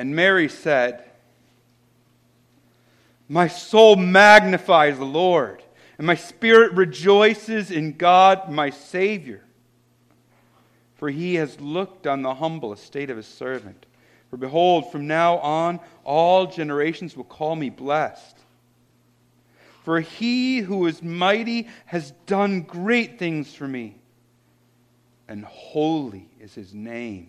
And Mary said, "My soul magnifies the Lord, and my spirit rejoices in God my Savior. For he has looked on the humble estate of his servant. For behold, from now on, all generations will call me blessed. For he who is mighty has done great things for me, and holy is his name.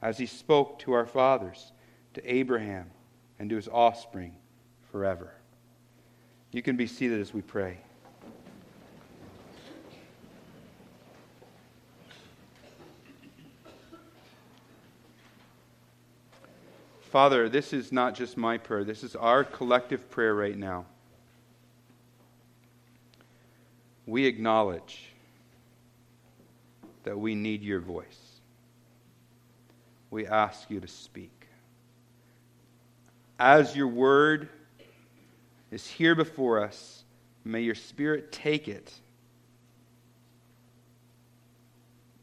as he spoke to our fathers, to Abraham, and to his offspring forever." You can be seated as we pray. Father, this is not just my prayer. This is our collective prayer right now. We acknowledge that we need your voice. We ask you to speak. As your word is here before us, may your spirit take it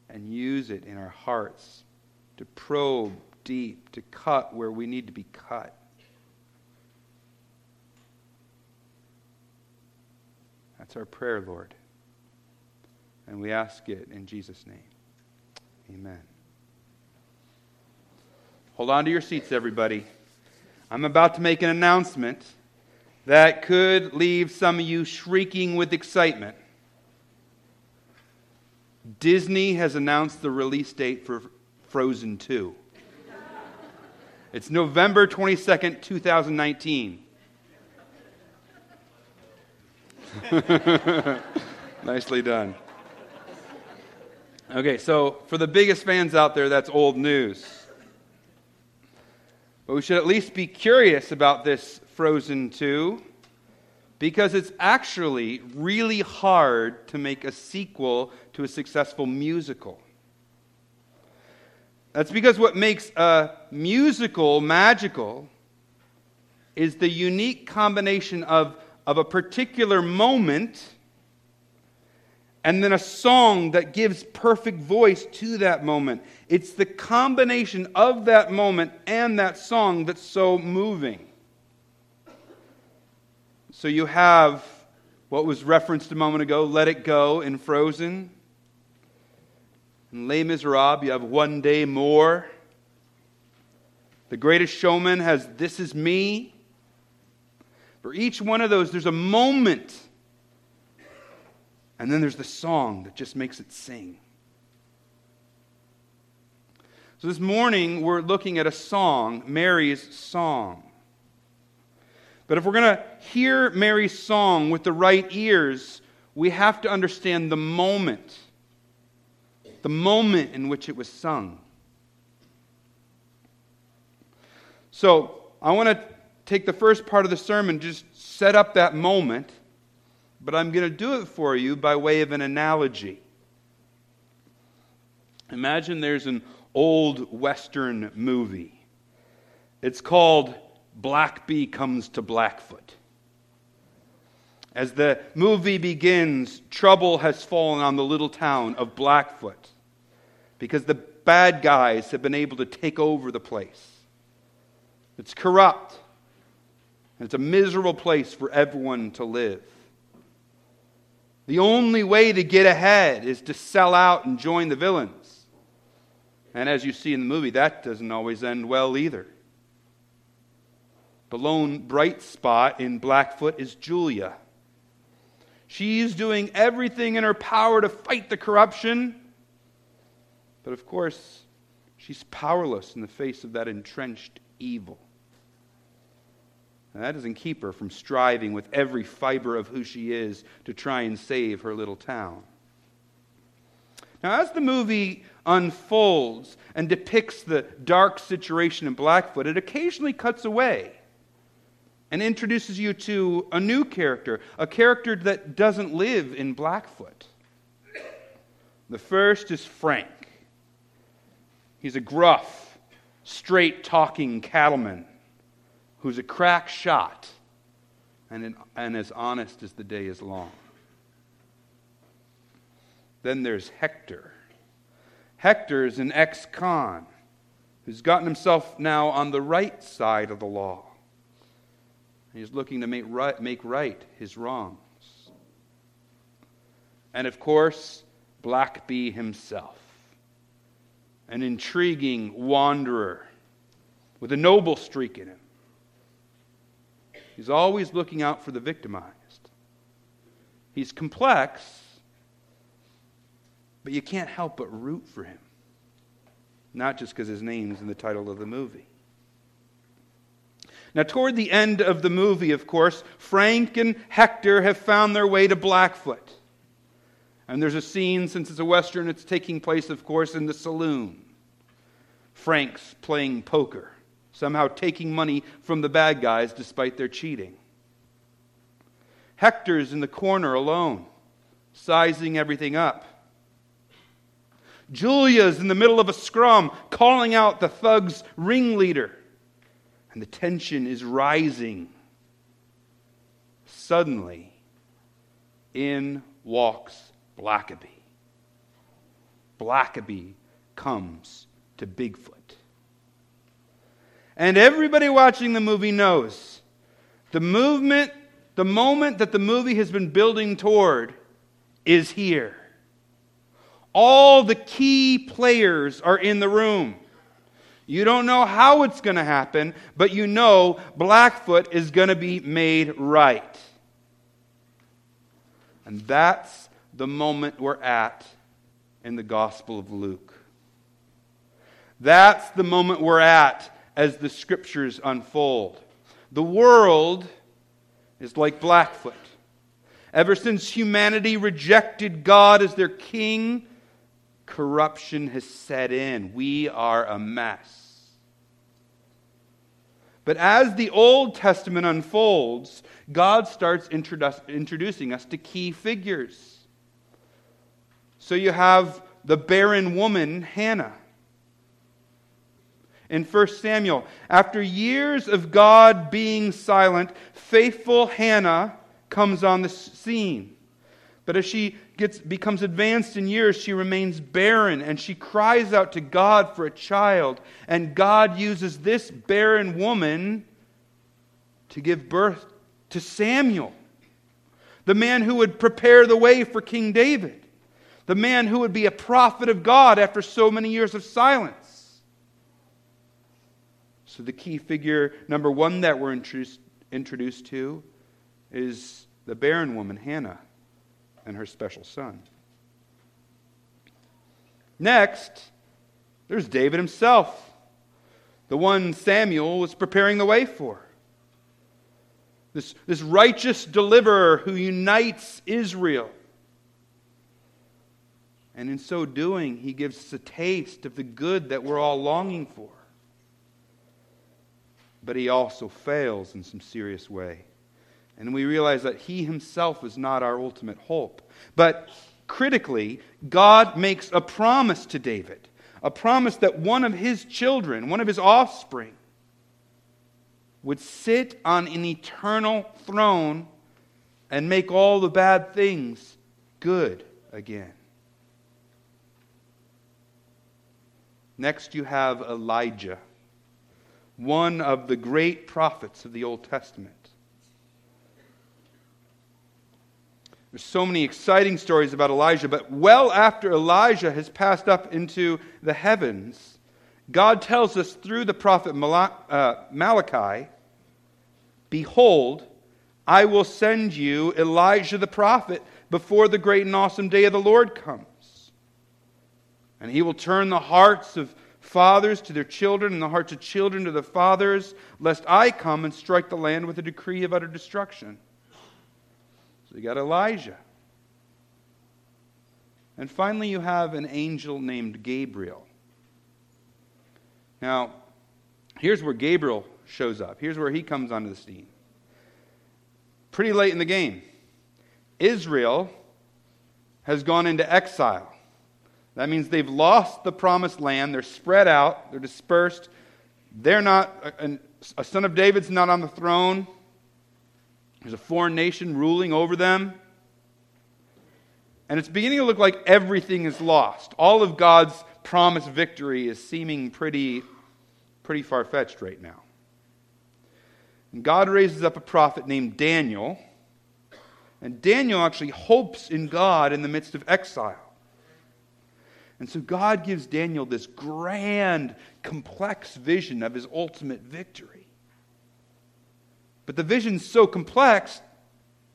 and use it in our hearts to probe deep, to cut where we need to be cut. That's our prayer, Lord. And we ask it in Jesus' name. Amen. Hold on to your seats, everybody. I'm about to make an announcement that could leave some of you shrieking with excitement. Disney has announced the release date for Frozen 2. It's November 22nd, 2019. Nicely done. Okay, so for the biggest fans out there, that's old news. But we should at least be curious about this Frozen 2, because it's actually really hard to make a sequel to a successful musical. That's because what makes a musical magical is the unique combination of a particular moment and then a song that gives perfect voice to that moment. It's the combination of that moment and that song that's so moving. So you have what was referenced a moment ago, Let It Go in Frozen. In Les Miserables, you have One Day More. The Greatest Showman has This Is Me. For each one of those, there's a moment. And then there's the song that just makes it sing. So this morning, we're looking at a song, Mary's song. But if we're going to hear Mary's song with the right ears, we have to understand the moment in which it was sung. So, I want to take the first part of the sermon, just set up that moment, but I'm going to do it for you by way of an analogy. Imagine there's an old Western movie. It's called Blackaby Comes to Blackfoot. As the movie begins, trouble has fallen on the little town of Blackfoot because the bad guys have been able to take over the place. It's corrupt. It's a miserable place for everyone to live. The only way to get ahead is to sell out and join the villains. And as you see in the movie, that doesn't always end well either. The lone bright spot in Blackfoot is Julia. She's doing everything in her power to fight the corruption. But of course, she's powerless in the face of that entrenched evil. And that doesn't keep her from striving with every fiber of who she is to try and save her little town. Now, as the movie unfolds and depicts the dark situation in Blackfoot, it occasionally cuts away and introduces you to a new character, a character that doesn't live in Blackfoot. The first is Frank. He's a gruff, straight-talking cattleman who's a crack shot and as honest as the day is long. Then there's Hector. Hector is an ex-con who's gotten himself now on the right side of the law. And he's looking to make right his wrongs. And of course, Blackaby himself, an intriguing wanderer with a noble streak in him. He's always looking out for the victimized. He's complex, but you can't help but root for him, not just because his name's in the title of the movie. Now, toward the end of the movie, of course, Frank and Hector have found their way to Blackfoot. And there's a scene, since it's a Western, it's taking place, of course, in the saloon. Frank's playing poker, somehow taking money from the bad guys despite their cheating. Hector's in the corner alone, sizing everything up. Julia's in the middle of a scrum, calling out the thug's ringleader. And the tension is rising. Suddenly, in walks Blackaby. Blackaby comes to Bigfoot. And everybody watching the movie knows the moment that the movie has been building toward is here. All the key players are in the room. You don't know how it's going to happen, but you know Blackfoot is going to be made right. And that's the moment we're at in the Gospel of Luke. That's the moment we're at as the Scriptures unfold. The world is like Blackfoot. Ever since humanity rejected God as their king, corruption has set in. We are a mess. But as the Old Testament unfolds, God starts introducing us to key figures. So you have the barren woman, Hannah. In 1 Samuel, after years of God being silent, faithful Hannah comes on the scene. But as she becomes advanced in years, she remains barren, and she cries out to God for a child. And God uses this barren woman to give birth to Samuel, the man who would prepare the way for King David, the man who would be a prophet of God after so many years of silence. So the key figure number one that we're introduced to is the barren woman, Hannah, and her special son. Next, there's David himself, the one Samuel was preparing the way for. This righteous deliverer who unites Israel. And in so doing, he gives us a taste of the good that we're all longing for. But he also fails in some serious way. And we realize that he himself is not our ultimate hope. But critically, God makes a promise to David. A promise that one of his children, one of his offspring, would sit on an eternal throne and make all the bad things good again. Next, you have Elijah, one of the great prophets of the Old Testament. There's so many exciting stories about Elijah, but well after Elijah has passed up into the heavens, God tells us through the prophet Malachi, "Behold, I will send you Elijah the prophet before the great and awesome day of the Lord comes. And he will turn the hearts of fathers to their children and the hearts of children to the fathers, lest I come and strike the land with a decree of utter destruction." So you got Elijah. And finally, you have an angel named Gabriel. Now, here's where Gabriel shows up. Here's where he comes onto the scene. Pretty late in the game. Israel has gone into exile. That means they've lost the promised land. They're spread out. They're dispersed. They're not, a son of David's not on the throne. There's a foreign nation ruling over them. And it's beginning to look like everything is lost. All of God's promised victory is seeming pretty far-fetched right now. And God raises up a prophet named Daniel. And Daniel actually hopes in God in the midst of exile. And so God gives Daniel this grand, complex vision of his ultimate victory. But the vision's so complex,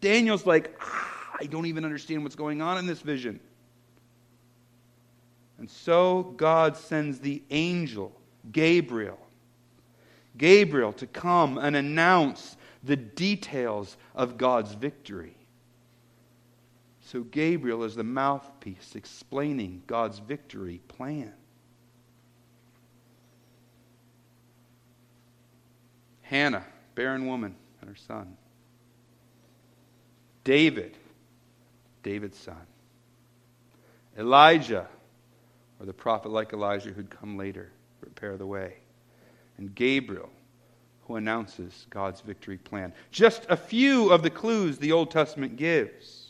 Daniel's like, I don't even understand what's going on in this vision. And so God sends the angel, Gabriel, to come and announce the details of God's victory. So Gabriel is the mouthpiece explaining God's victory plan. Hannah, barren woman, and her son. David, David's son. Elijah, or the prophet like Elijah who'd come later, prepare the way. And Gabriel, who announces God's victory plan. Just a few of the clues the Old Testament gives.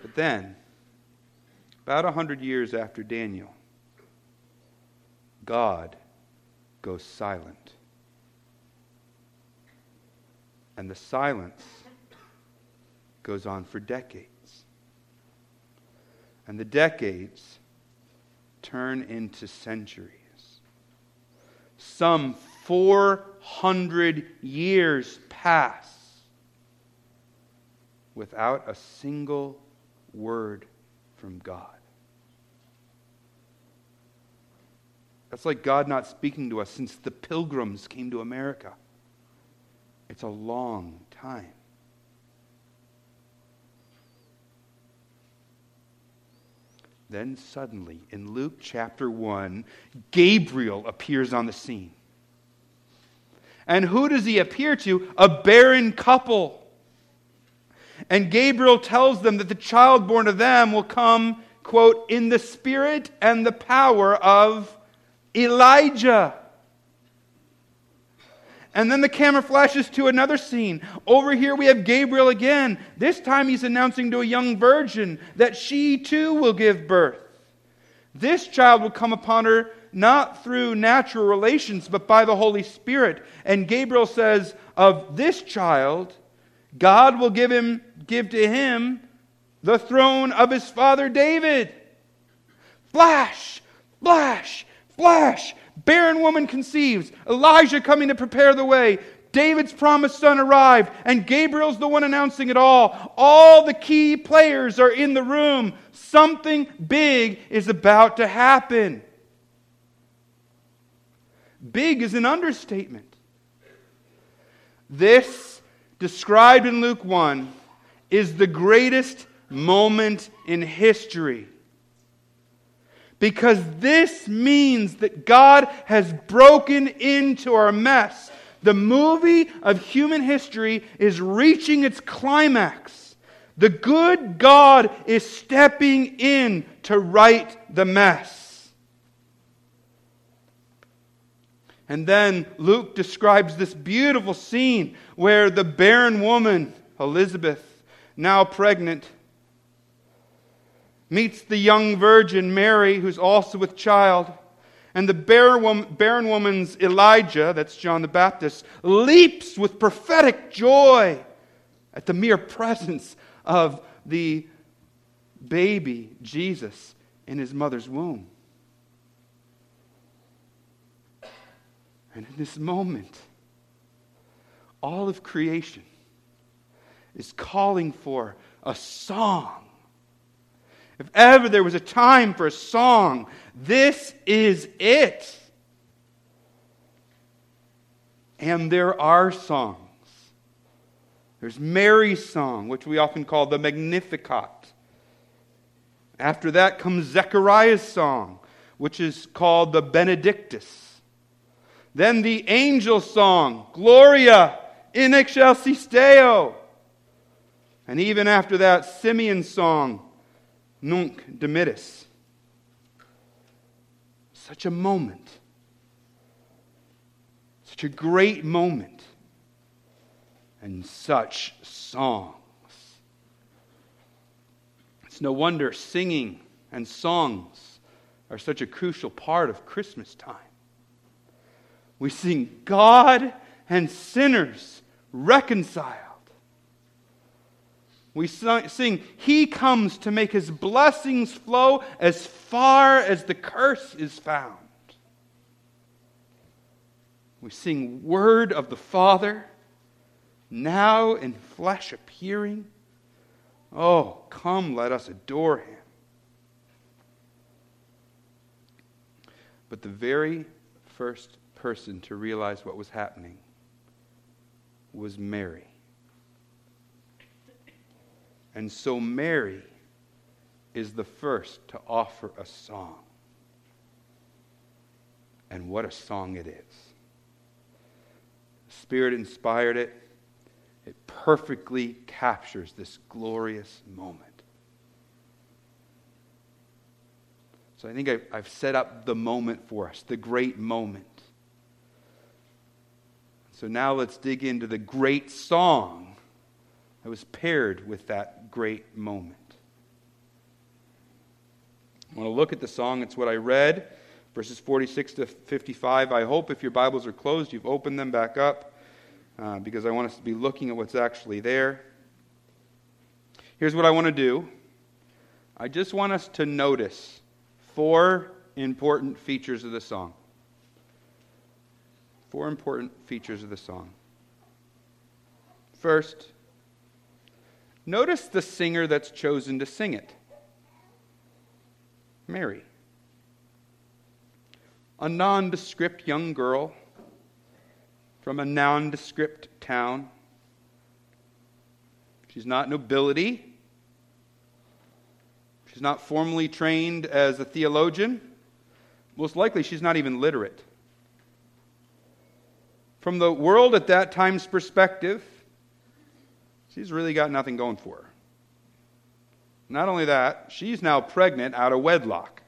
But then, about 100 years after Daniel, God goes silent. And the silence goes on for decades. And the decades turn into centuries. Some 400 years pass without a single word from God. That's like God not speaking to us since the Pilgrims came to America. It's a long time. Then suddenly, in Luke chapter 1, Gabriel appears on the scene. And who does he appear to? A barren couple. And Gabriel tells them that the child born of them will come, quote, in the spirit and the power of Elijah. And then the camera flashes to another scene. Over here we have Gabriel again. This time he's announcing to a young virgin that she too will give birth. This child will come upon her not through natural relations, but by the Holy Spirit. And Gabriel says, of this child, God will give to him the throne of his father David. Flash, flash, flash. Barren woman conceives. Elijah coming to prepare the way. David's promised son arrived. And Gabriel's the one announcing it all. All the key players are in the room. Something big is about to happen. Big is an understatement. This, described in Luke 1, is the greatest moment in history. Because this means that God has broken into our mess. The movie of human history is reaching its climax. The good God is stepping in to right the mess. And then Luke describes this beautiful scene where the barren woman, Elizabeth, now pregnant, meets the young virgin, Mary, who's also with child. And the barren woman's Elijah, that's John the Baptist, leaps with prophetic joy at the mere presence of the baby, Jesus, in his mother's womb. And in this moment, all of creation is calling for a song. If ever there was a time for a song, this is it. And there are songs. There's Mary's song, which we often call the Magnificat. After that comes Zechariah's song, which is called the Benedictus. Then the angel song, Gloria in excelsis Deo. And even after that, Simeon's song, Nunc Dimittis. Such a moment. Such a great moment. And such songs. It's no wonder singing and songs are such a crucial part of Christmas time. We sing God and sinners reconciled. We sing, He comes to make His blessings flow as far as the curse is found. We sing, Word of the Father, now in flesh appearing. Oh, come, let us adore Him. But the very first person to realize what was happening was Mary. And so Mary is the first to offer a song. And what a song it is. The Spirit inspired it. It perfectly captures this glorious moment. So I think I've set up the moment for us, the great moment. So now let's dig into the great song that was paired with that great moment. I want to look at the song. It's what I read, verses 46 to 55. I hope if your Bibles are closed, you've opened them back up. Because I want us to be looking at what's actually there. Here's what I want to do. I just want us to notice 4 important features of the song. 4 important features of the song. First, notice the singer that's chosen to sing it. Mary. A nondescript young girl from a nondescript town. She's not nobility. She's not formally trained as a theologian. Most likely, she's not even literate. From the world at that time's perspective, she's really got nothing going for her. Not only that, she's now pregnant out of wedlock.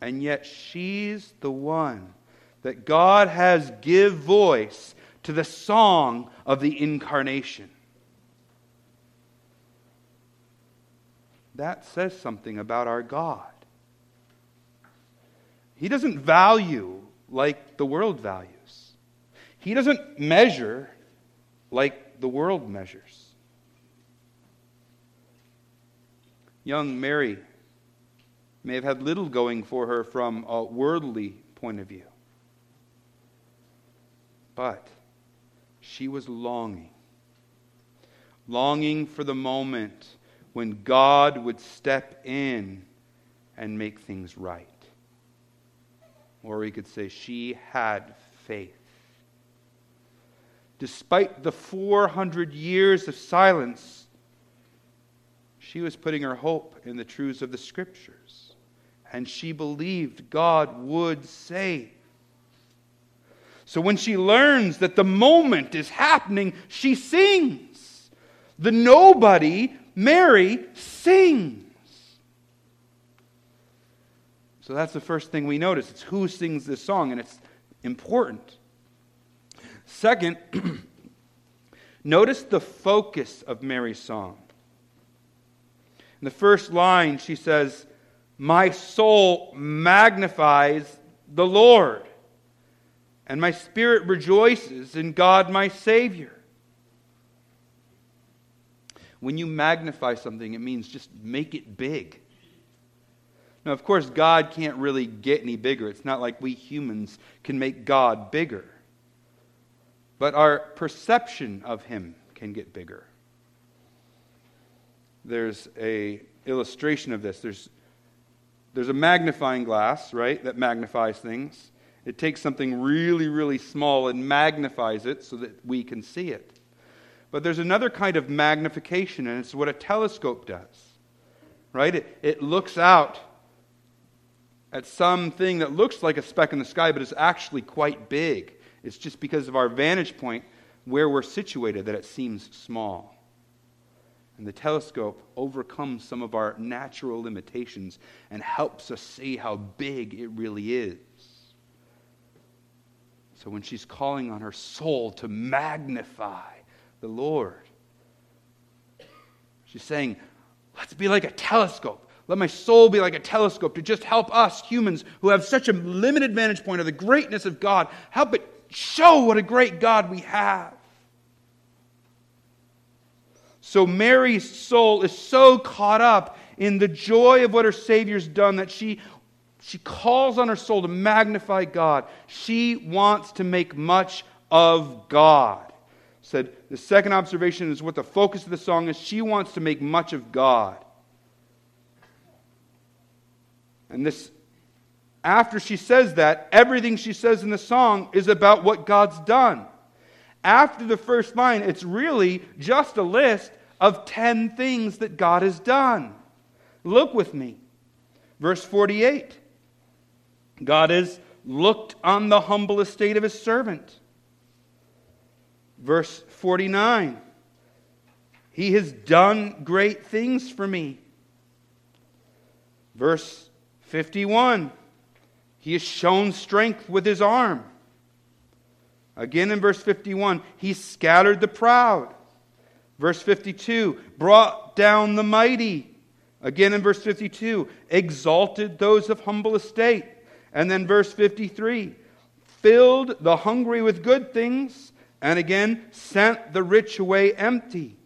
And yet, she's the one that God has give voice to the song of the incarnation. That says something about our God. He doesn't value like the world values. He doesn't measure like the world measures. Young Mary may have had little going for her from a worldly point of view. But she was longing for the moment when God would step in and make things right. Or we could say she had faith. Despite the 400 years of silence, she was putting her hope in the truths of the Scriptures, and she believed God would save. So when she learns that the moment is happening, she sings. The nobody, Mary, sings. So that's the first thing we notice. It's who sings this song, and it's important. Second, notice the focus of Mary's song. In the first line, she says, "My soul magnifies the Lord. And my spirit rejoices in God my Savior." When you magnify something, it means just make it big. Now, of course, God can't really get any bigger. It's not like we humans can make God bigger. But our perception of Him can get bigger. There's an illustration of this. There's a magnifying glass, right, that magnifies things. It takes something really, really small and magnifies it so that we can see it. But there's another kind of magnification, and it's what a telescope does, right? It looks out at something that looks like a speck in the sky, but is actually quite big. It's just because of our vantage point where we're situated that it seems small. And the telescope overcomes some of our natural limitations and helps us see how big it really is. So when she's calling on her soul to magnify the Lord, she's saying, let's be like a telescope. Let my soul be like a telescope to just help us humans who have such a limited vantage point of the greatness of God. Help it show what a great God we have. So Mary's soul is so caught up in the joy of what her Savior's done that she calls on her soul to magnify God. She wants to make much of God. Said the second observation is what the focus of the song is. She wants to make much of God. And this, after she says that, everything she says in the song is about what God's done. After the first line, it's really just a list of 10 things that God has done. Look with me. Verse 48. God has looked on the humble estate of His servant. Verse 49. He has done great things for me. Verse 51, He has shown strength with His arm. Again in verse 51, He scattered the proud. Verse 52, brought down the mighty. Again in verse 52, exalted those of humble estate. And then verse 53, filled the hungry with good things, and again sent the rich away empty.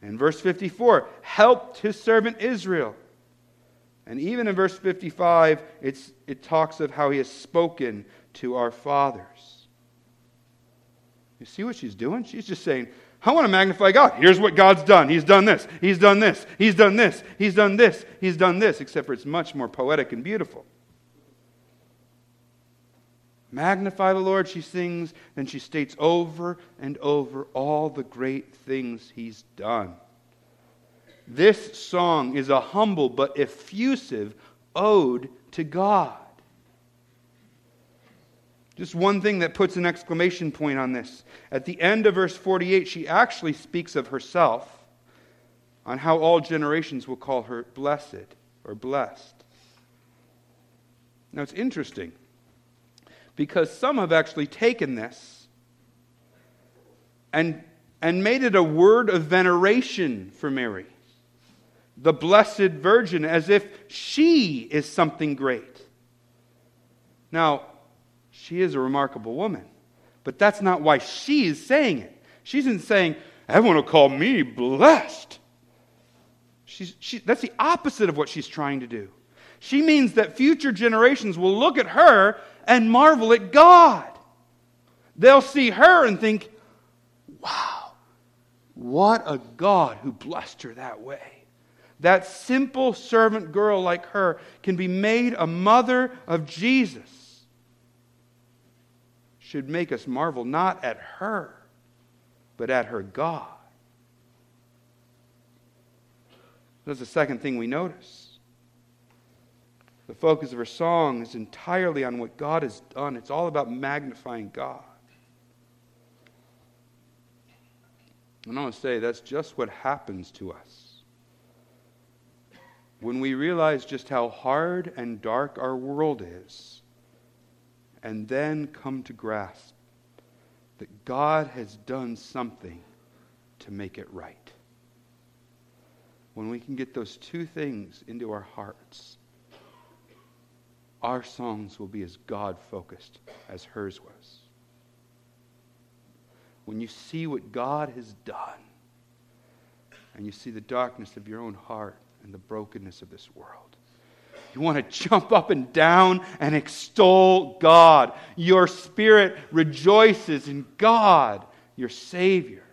And verse 54, helped His servant Israel. And even in verse 55, it talks of how He has spoken to our fathers. You see what she's doing? She's just saying, I want to magnify God. Here's what God's done. He's done this. He's done this. He's done this. He's done this. He's done this. Except for it's much more poetic and beautiful. Magnify the Lord, she sings. Then she states over and over all the great things He's done. This song is a humble but effusive ode to God. Just one thing that puts an exclamation point on this. At the end of verse 48, she actually speaks of herself on how all generations will call her blessed or blessed. Now it's interesting because some have actually taken this and made it a word of veneration for Mary, the Blessed Virgin, as if she is something great. Now, she is a remarkable woman, but that's not why she is saying it. She's not saying, everyone will call me blessed. That's the opposite of what she's trying to do. She means that future generations will look at her and marvel at God. They'll see her and think, wow, what a God who blessed her that way. That simple servant girl like her can be made a mother of Jesus. Should make us marvel not at her, but at her God. That's the second thing we notice. The focus of her song is entirely on what God has done. It's all about magnifying God. And I want to say that's just what happens to us. When we realize just how hard and dark our world is, and then come to grasp that God has done something to make it right. When we can get those two things into our hearts, our songs will be as God-focused as hers was. When you see what God has done, and you see the darkness of your own heart, and the brokenness of this world. You want to jump up and down and extol God. Your spirit rejoices in God, your Savior.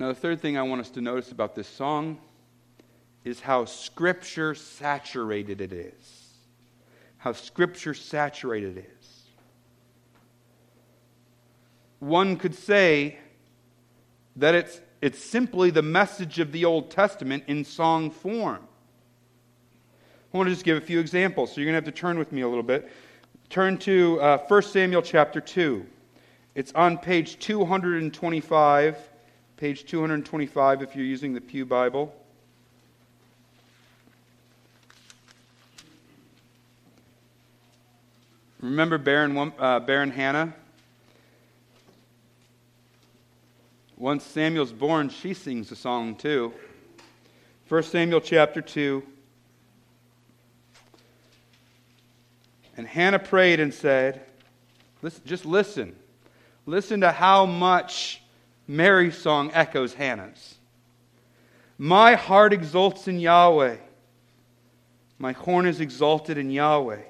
Now, the third thing I want us to notice about this song is how Scripture saturated it is. How Scripture saturated it is. one could say that it's simply the message of the Old Testament in song form. I want to just give a few examples, so you're going to have to turn with me a little bit. Turn to 1 Samuel chapter 2. It's on page 225, if you're using the Pew Bible. Remember barren Hannah? Once Samuel's born, she sings a song too. 1 Samuel chapter 2. And Hannah prayed and said, listen. Listen to how much Mary's song echoes Hannah's. My heart exults in Yahweh. My horn is exalted in Yahweh.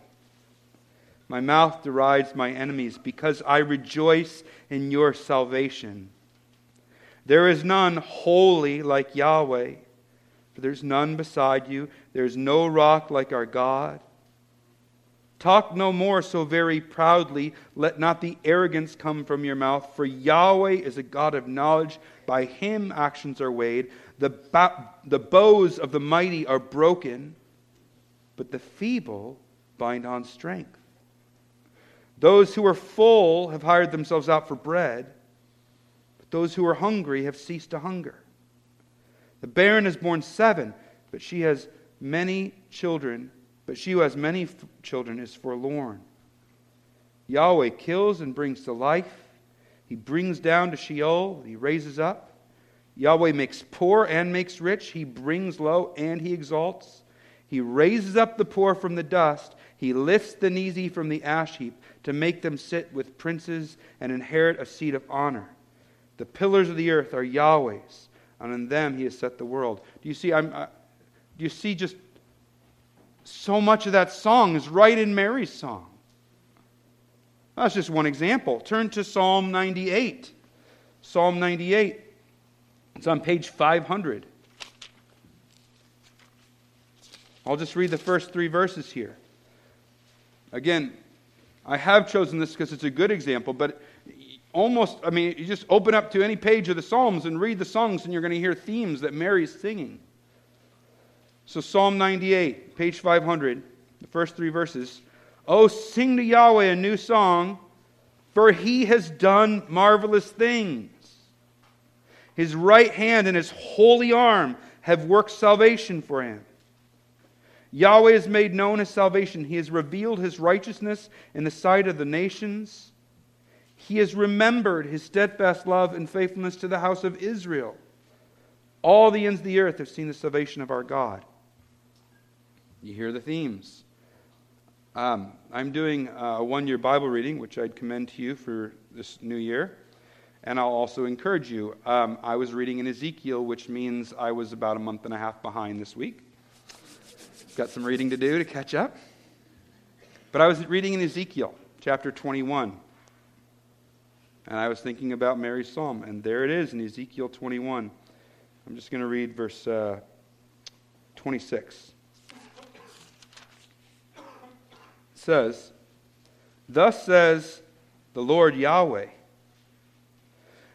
My mouth derides my enemies because I rejoice in your salvation. There is none holy like Yahweh, for there's none beside you. There is no rock like our God. Talk no more so very proudly. Let not the arrogance come from your mouth. For Yahweh is a God of knowledge. By him actions are weighed. The bows of the mighty are broken, but the feeble bind on strength. Those who are full have hired themselves out for bread, but those who are hungry have ceased to hunger. The barren has borne 7, but she has many children. But she who has many children is forlorn. Yahweh kills and brings to life. He brings down to Sheol, and he raises up. Yahweh makes poor and makes rich. He brings low and he exalts. He raises up the poor from the dust. He lifts the needy from the ash heap to make them sit with princes and inherit a seat of honor. The pillars of the earth are Yahweh's, and in them he has set the world. Do you see just... so much of that song is right in Mary's song. That's just one example. Turn to Psalm 98. Psalm 98. It's on page 500. I'll just read the first 3 verses here. Again, I have chosen this because it's a good example, but you just open up to any page of the Psalms and read the songs and you're going to hear themes that Mary's singing. So Psalm 98, page 500, the first 3 verses. Oh, sing to Yahweh a new song, for he has done marvelous things. His right hand and his holy arm have worked salvation for him. Yahweh has made known his salvation. He has revealed his righteousness in the sight of the nations. He has remembered his steadfast love and faithfulness to the house of Israel. All the ends of the earth have seen the salvation of our God. You hear the themes. I'm doing a 1-year Bible reading, which I'd commend to you for this new year. And I'll also encourage you. I was reading in Ezekiel, which means I was about a month and a half behind this week. Got some reading to do to catch up. But I was reading in Ezekiel, chapter 21. And I was thinking about Mary's psalm. And there it is in Ezekiel 21. I'm just going to read verse 26. It says, Thus says the Lord Yahweh,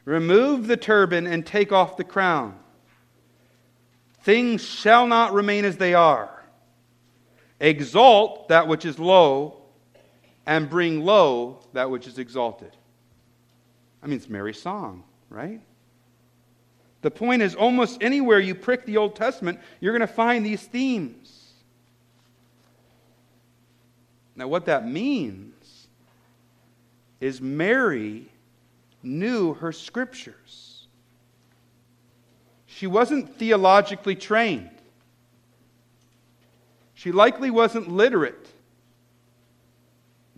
remove the turban and take off the crown. Things shall not remain as they are. Exalt that which is low, and bring low that which is exalted. I mean, it's Mary's song, right? The point is, almost anywhere you prick the Old Testament, you're going to find these themes. Now, what that means is Mary knew her scriptures. She wasn't theologically trained. She likely wasn't literate,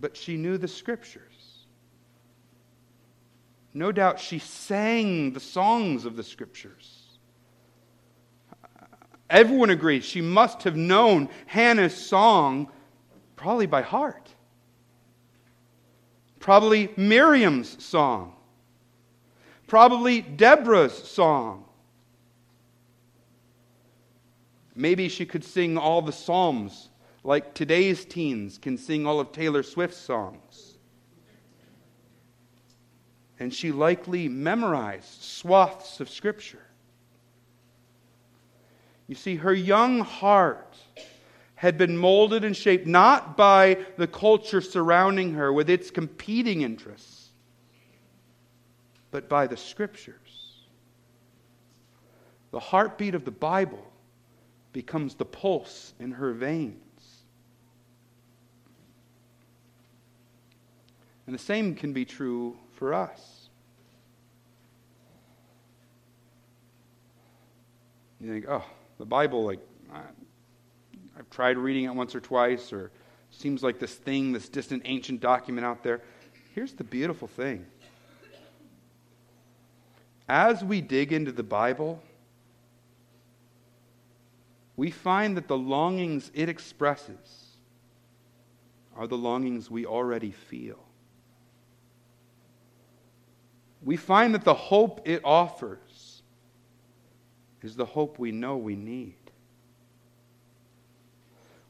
but she knew the scriptures. No doubt she sang the songs of the Scriptures. Everyone agrees she must have known Hannah's song probably by heart. Probably Miriam's song. Probably Deborah's song. Maybe she could sing all the Psalms like today's teens can sing all of Taylor Swift's songs. and she likely memorized swaths of Scripture. You see, her young heart had been molded and shaped not by the culture surrounding her with its competing interests, but by the Scriptures. The heartbeat of the Bible becomes the pulse in her veins. And the same can be true for us. You think, oh, the Bible, like, I've tried reading it once or twice, or seems like this thing, this distant ancient document out there. Here's the beautiful thing. As we dig into the Bible, we find that the longings it expresses are the longings we already feel. We find that the hope it offers is the hope we know we need.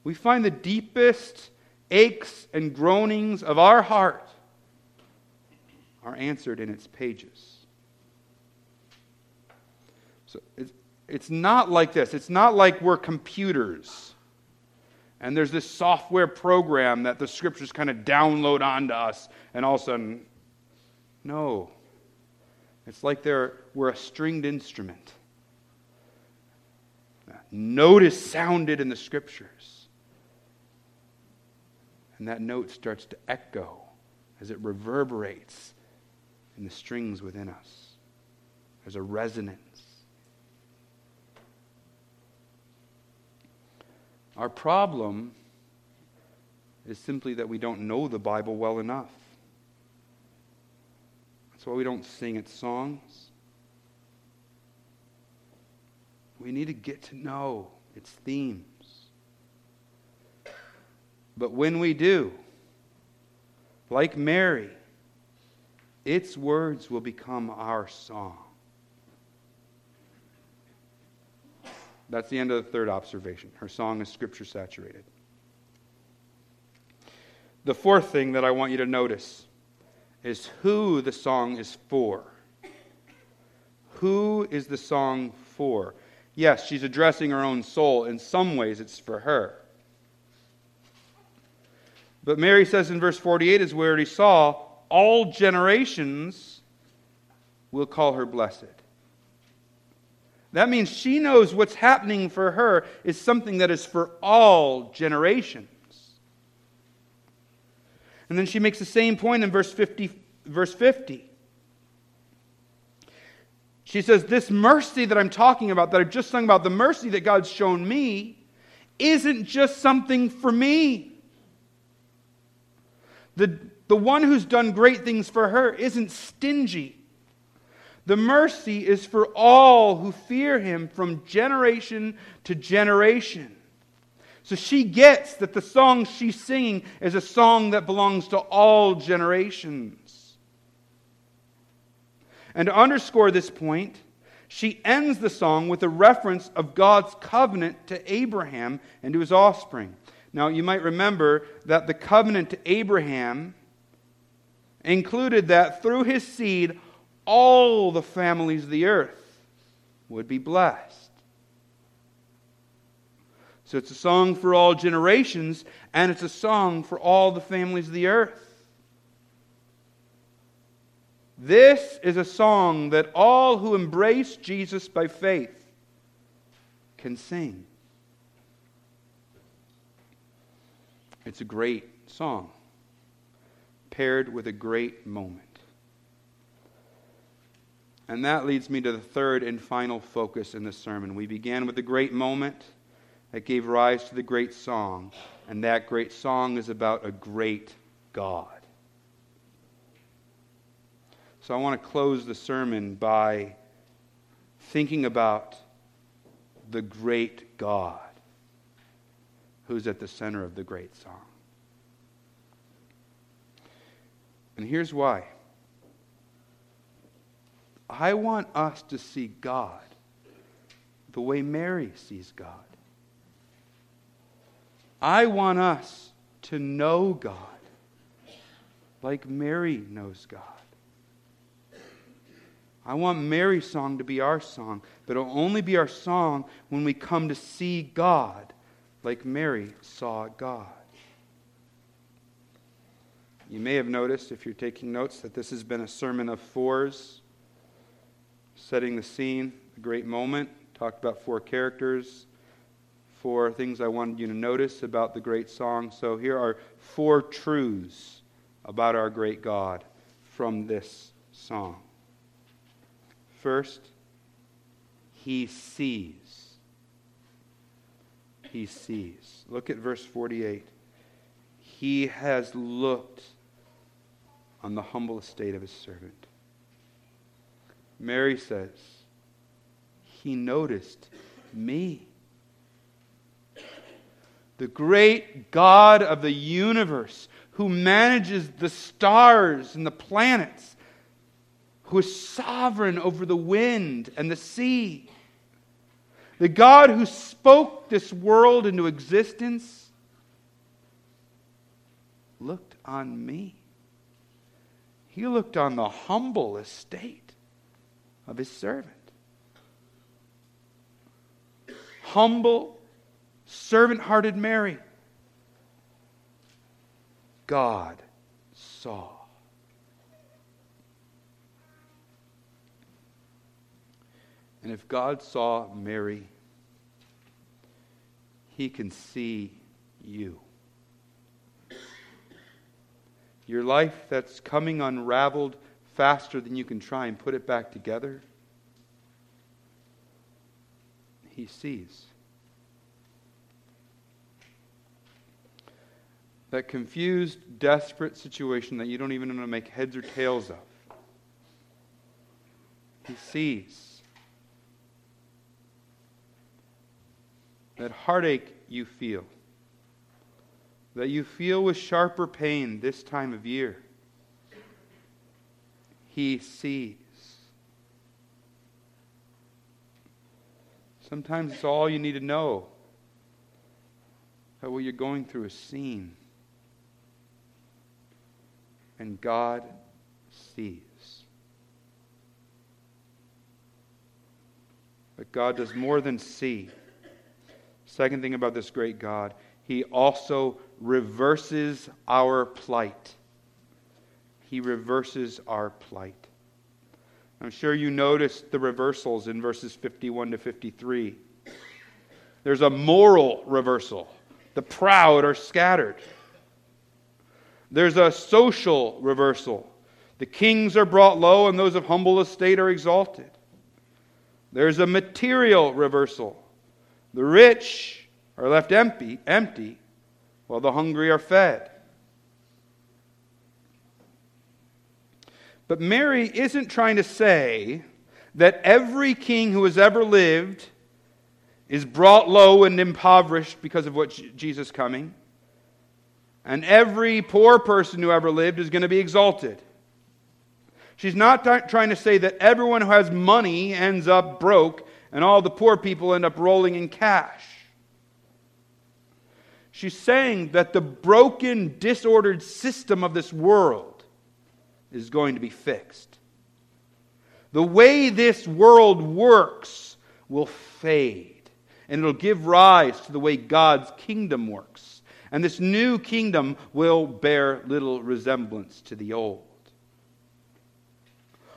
We find the deepest aches and groanings of our heart are answered in its pages. So it's not like this. It's not like we're computers and there's this software program that the Scriptures kind of download onto us and all of a sudden, no. It's like we're a stringed instrument. Note is sounded in the Scriptures. And that note starts to echo as it reverberates in the strings within us. There's a resonance. Our problem is simply that we don't know the Bible well enough. That's why we don't sing its songs. We need to get to know its themes. But when we do, like Mary, its words will become our song. That's the end of the third observation. Her song is Scripture-saturated. The fourth thing that I want you to notice is who the song is for. Who is the song for? Yes, she's addressing her own soul. In some ways, it's for her. But Mary says in verse 48, as we already saw, all generations will call her blessed. That means she knows what's happening for her is something that is for all generations. And then she makes the same point in verse 50. She says, this mercy that I'm talking about, that I've just sung about, the mercy that God's shown me, isn't just something for me. The one who's done great things for her isn't stingy. The mercy is for all who fear him from generation to generation. So she gets that the song she's singing is a song that belongs to all generations. And to underscore this point, she ends the song with a reference of God's covenant to Abraham and to his offspring. Now, you might remember that the covenant to Abraham included that through his seed, all the families of the earth would be blessed. So it's a song for all generations, and it's a song for all the families of the earth. This is a song that all who embrace Jesus by faith can sing. It's a great song, paired with a great moment. And that leads me to the third and final focus in this sermon. We began with the great moment that gave rise to the great song. And that great song is about a great God. So I want to close the sermon by thinking about the great God who's at the center of the great song. And here's why. I want us to see God the way Mary sees God. I want us to know God like Mary knows God. I want Mary's song to be our song, but it'll only be our song when we come to see God like Mary saw God. You may have noticed, if you're taking notes, that this has been a sermon of fours, setting the scene, a great moment, talked about four characters, four things I wanted you to notice about the great song. So here are four truths about our great God from this song. First, He sees. He sees. Look at verse 48. He has looked on the humble estate of His servant. Mary says, He noticed me. The great God of the universe, who manages the stars and the planets, who is sovereign over the wind and the sea, the God who spoke this world into existence, looked on me. He looked on the humble estate of His servant. Humble, servant-hearted Mary. God saw. And if God saw Mary, He can see you. Your life that's coming unraveled faster than you can try and put it back together, He sees. That confused, desperate situation that you don't even know to make heads or tails of, He sees. That heartache you feel with sharper pain this time of year, He sees. Sometimes it's all you need to know, that what you're going through is seen. And God sees. But God does more than see. Second thing about this great God, He also reverses our plight. He reverses our plight. I'm sure you noticed the reversals in verses 51 to 53. There's a moral reversal. The proud are scattered. There's a social reversal. The kings are brought low and those of humble estate are exalted. There's a material reversal. The rich are left empty, while the hungry are fed. But Mary isn't trying to say that every king who has ever lived is brought low and impoverished because of what Jesus coming. And every poor person who ever lived is going to be exalted. She's not trying to say that everyone who has money ends up broke and all the poor people end up rolling in cash. She's saying that the broken, disordered system of this world is going to be fixed. The way this world works will fade, and it'll give rise to the way God's kingdom works. And this new kingdom will bear little resemblance to the old.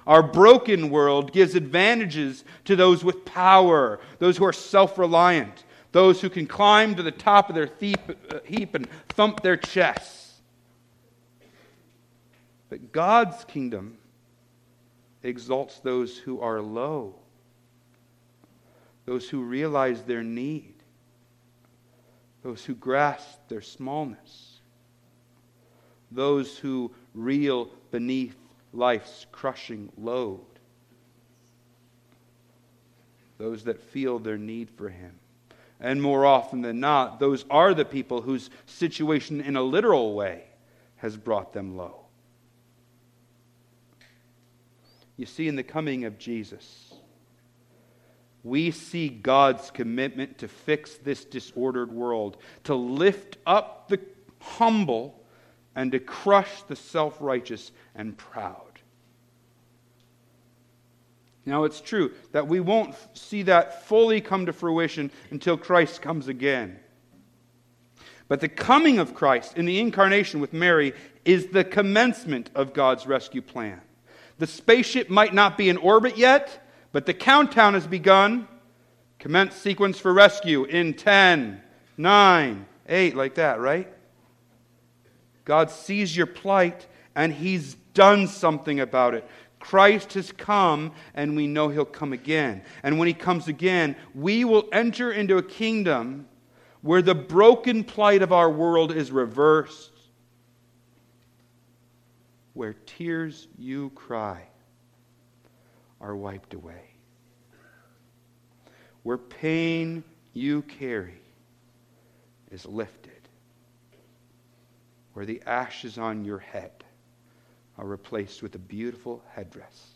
Our broken world gives advantages to those with power, those who are self-reliant, those who can climb to the top of their heap and thump their chests. But God's kingdom exalts those who are low, those who realize their need, those who grasp their smallness, those who reel beneath life's crushing load, those that feel their need for Him. And more often than not, those are the people whose situation in a literal way has brought them low. You see, in the coming of Jesus, we see God's commitment to fix this disordered world, to lift up the humble and to crush the self-righteous and proud. Now it's true that we won't see that fully come to fruition until Christ comes again. But the coming of Christ in the incarnation with Mary is the commencement of God's rescue plan. The spaceship might not be in orbit yet, but the countdown has begun. Commence sequence for rescue in 10, 9, 8, like that, right? God sees your plight and He's done something about it. Christ has come, and we know He'll come again. And when He comes again, we will enter into a kingdom where the broken plight of our world is reversed. Where tears you cry are wiped away. Where pain you carry is lifted. Where the ashes on your head are replaced with a beautiful headdress.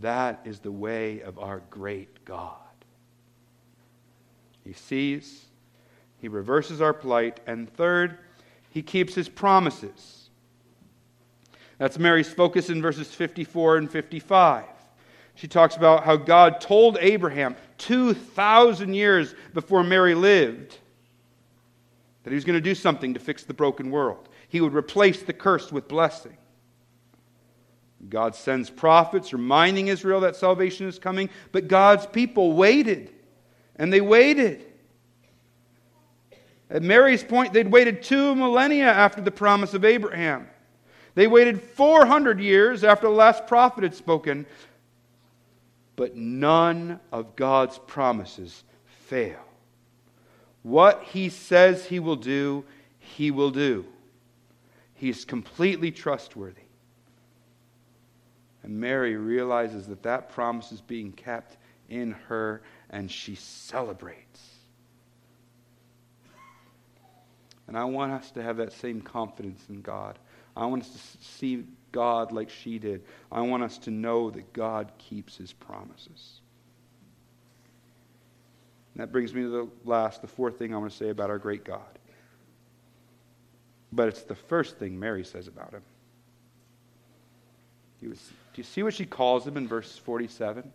That is the way of our great God. He sees, He reverses our plight, and third, He keeps His promises. That's Mary's focus in verses 54 and 55. She talks about how God told Abraham 2,000 years before Mary lived that He was going to do something to fix the broken world. He would replace the curse with blessing. God sends prophets reminding Israel that salvation is coming, but God's people waited, and they waited. At Mary's point, they'd waited 2 millennia after the promise of Abraham. They waited 400 years after the last prophet had spoken, but none of God's promises fail. What He says He will do, He will do. He is completely trustworthy. And Mary realizes that that promise is being kept in her, and she celebrates. And I want us to have that same confidence in God. I want us to see God like she did. I want us to know that God keeps His promises. And that brings me to the fourth thing I want to say about our great God. But it's the first thing Mary says about Him. Do you see what she calls Him in verse 47?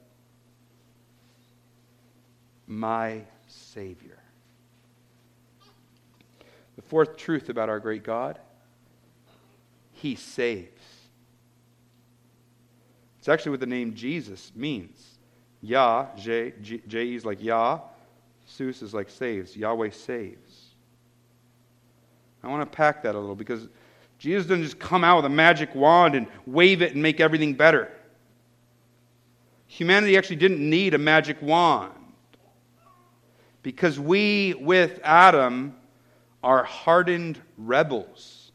My Savior. The fourth truth about our great God, He saves. It's actually what the name Jesus means. Yah, J is like Yah, Sus is like saves, Yahweh saves. I want to unpack that a little because Jesus doesn't just come out with a magic wand and wave it and make everything better. Humanity actually didn't need a magic wand because we, with Adam, are hardened rebels.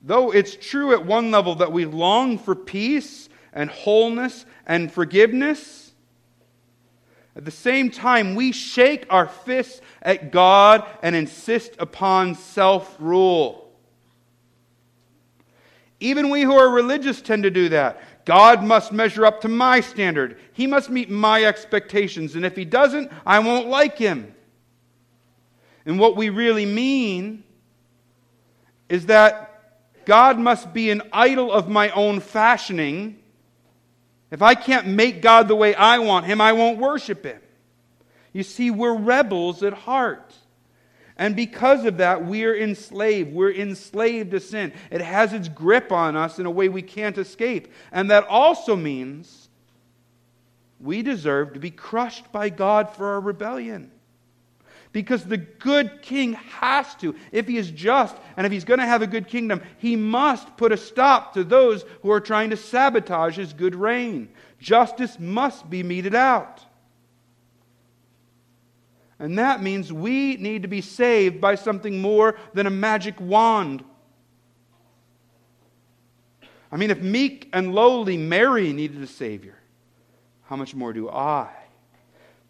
Though it's true at one level that we long for peace and wholeness and forgiveness, at the same time, we shake our fists at God and insist upon self-rule. Even we who are religious tend to do that. God must measure up to my standard. He must meet my expectations. And if He doesn't, I won't like Him. And what we really mean is that God must be an idol of my own fashioning. If I can't make God the way I want Him, I won't worship Him. You see, we're rebels at heart. And because of that, we're enslaved. We're enslaved to sin. It has its grip on us in a way we can't escape. And that also means we deserve to be crushed by God for our rebellion. Because the good king has to, if he is just, and if he's going to have a good kingdom, he must put a stop to those who are trying to sabotage his good reign. Justice must be meted out. And that means we need to be saved by something more than a magic wand. I mean, if meek and lowly Mary needed a Savior, how much more do I?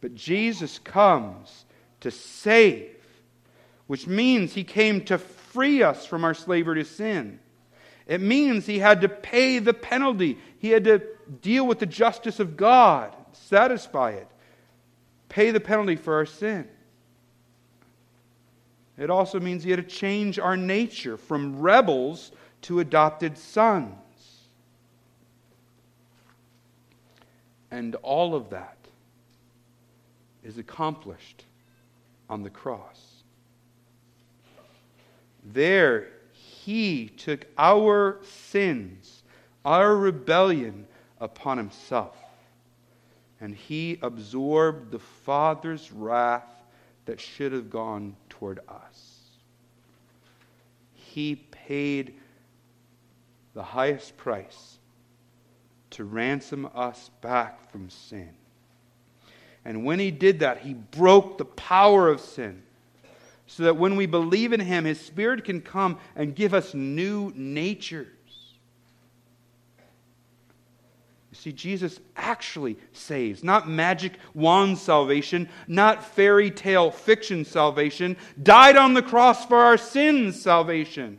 But Jesus comes to save, which means He came to free us from our slavery to sin. It means He had to pay the penalty. He had to deal with the justice of God, satisfy it, pay the penalty for our sin. It also means He had to change our nature from rebels to adopted sons. And all of that is accomplished on the cross. There, He took our sins, our rebellion upon Himself. And He absorbed the Father's wrath that should have gone toward us. He paid the highest price to ransom us back from sin. And when He did that, He broke the power of sin, so that when we believe in Him, His Spirit can come and give us new natures. You see, Jesus actually saves. Not magic wand salvation, not fairy tale fiction salvation, died on the cross for our sins salvation.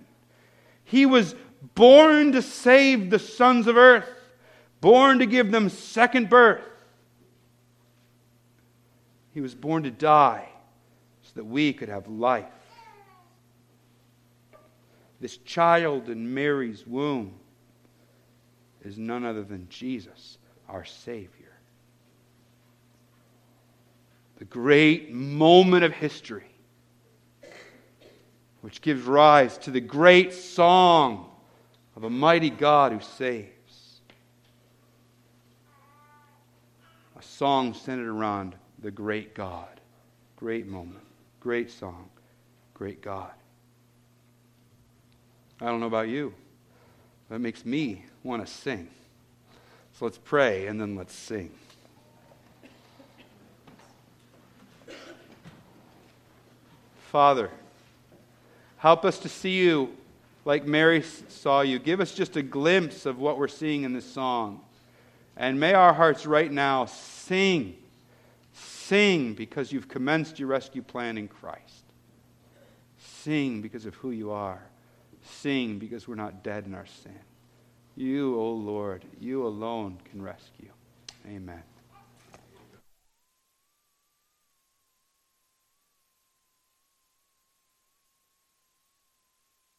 He was born to save the sons of earth, born to give them second birth. He was born to die so that we could have life. This child in Mary's womb is none other than Jesus, our Savior. The great moment of history, which gives rise to the great song of a mighty God who saves. A song centered around the great God. Great moment, great song, great God. I don't know about you, but it makes me want to sing. So let's pray and then let's sing. Father, help us to see You like Mary saw You. Give us just a glimpse of what we're seeing in this song. And may our hearts right now sing. Sing because You've commenced Your rescue plan in Christ. Sing because of who You are. Sing because we're not dead in our sin. You, O Lord, You alone can rescue. Amen.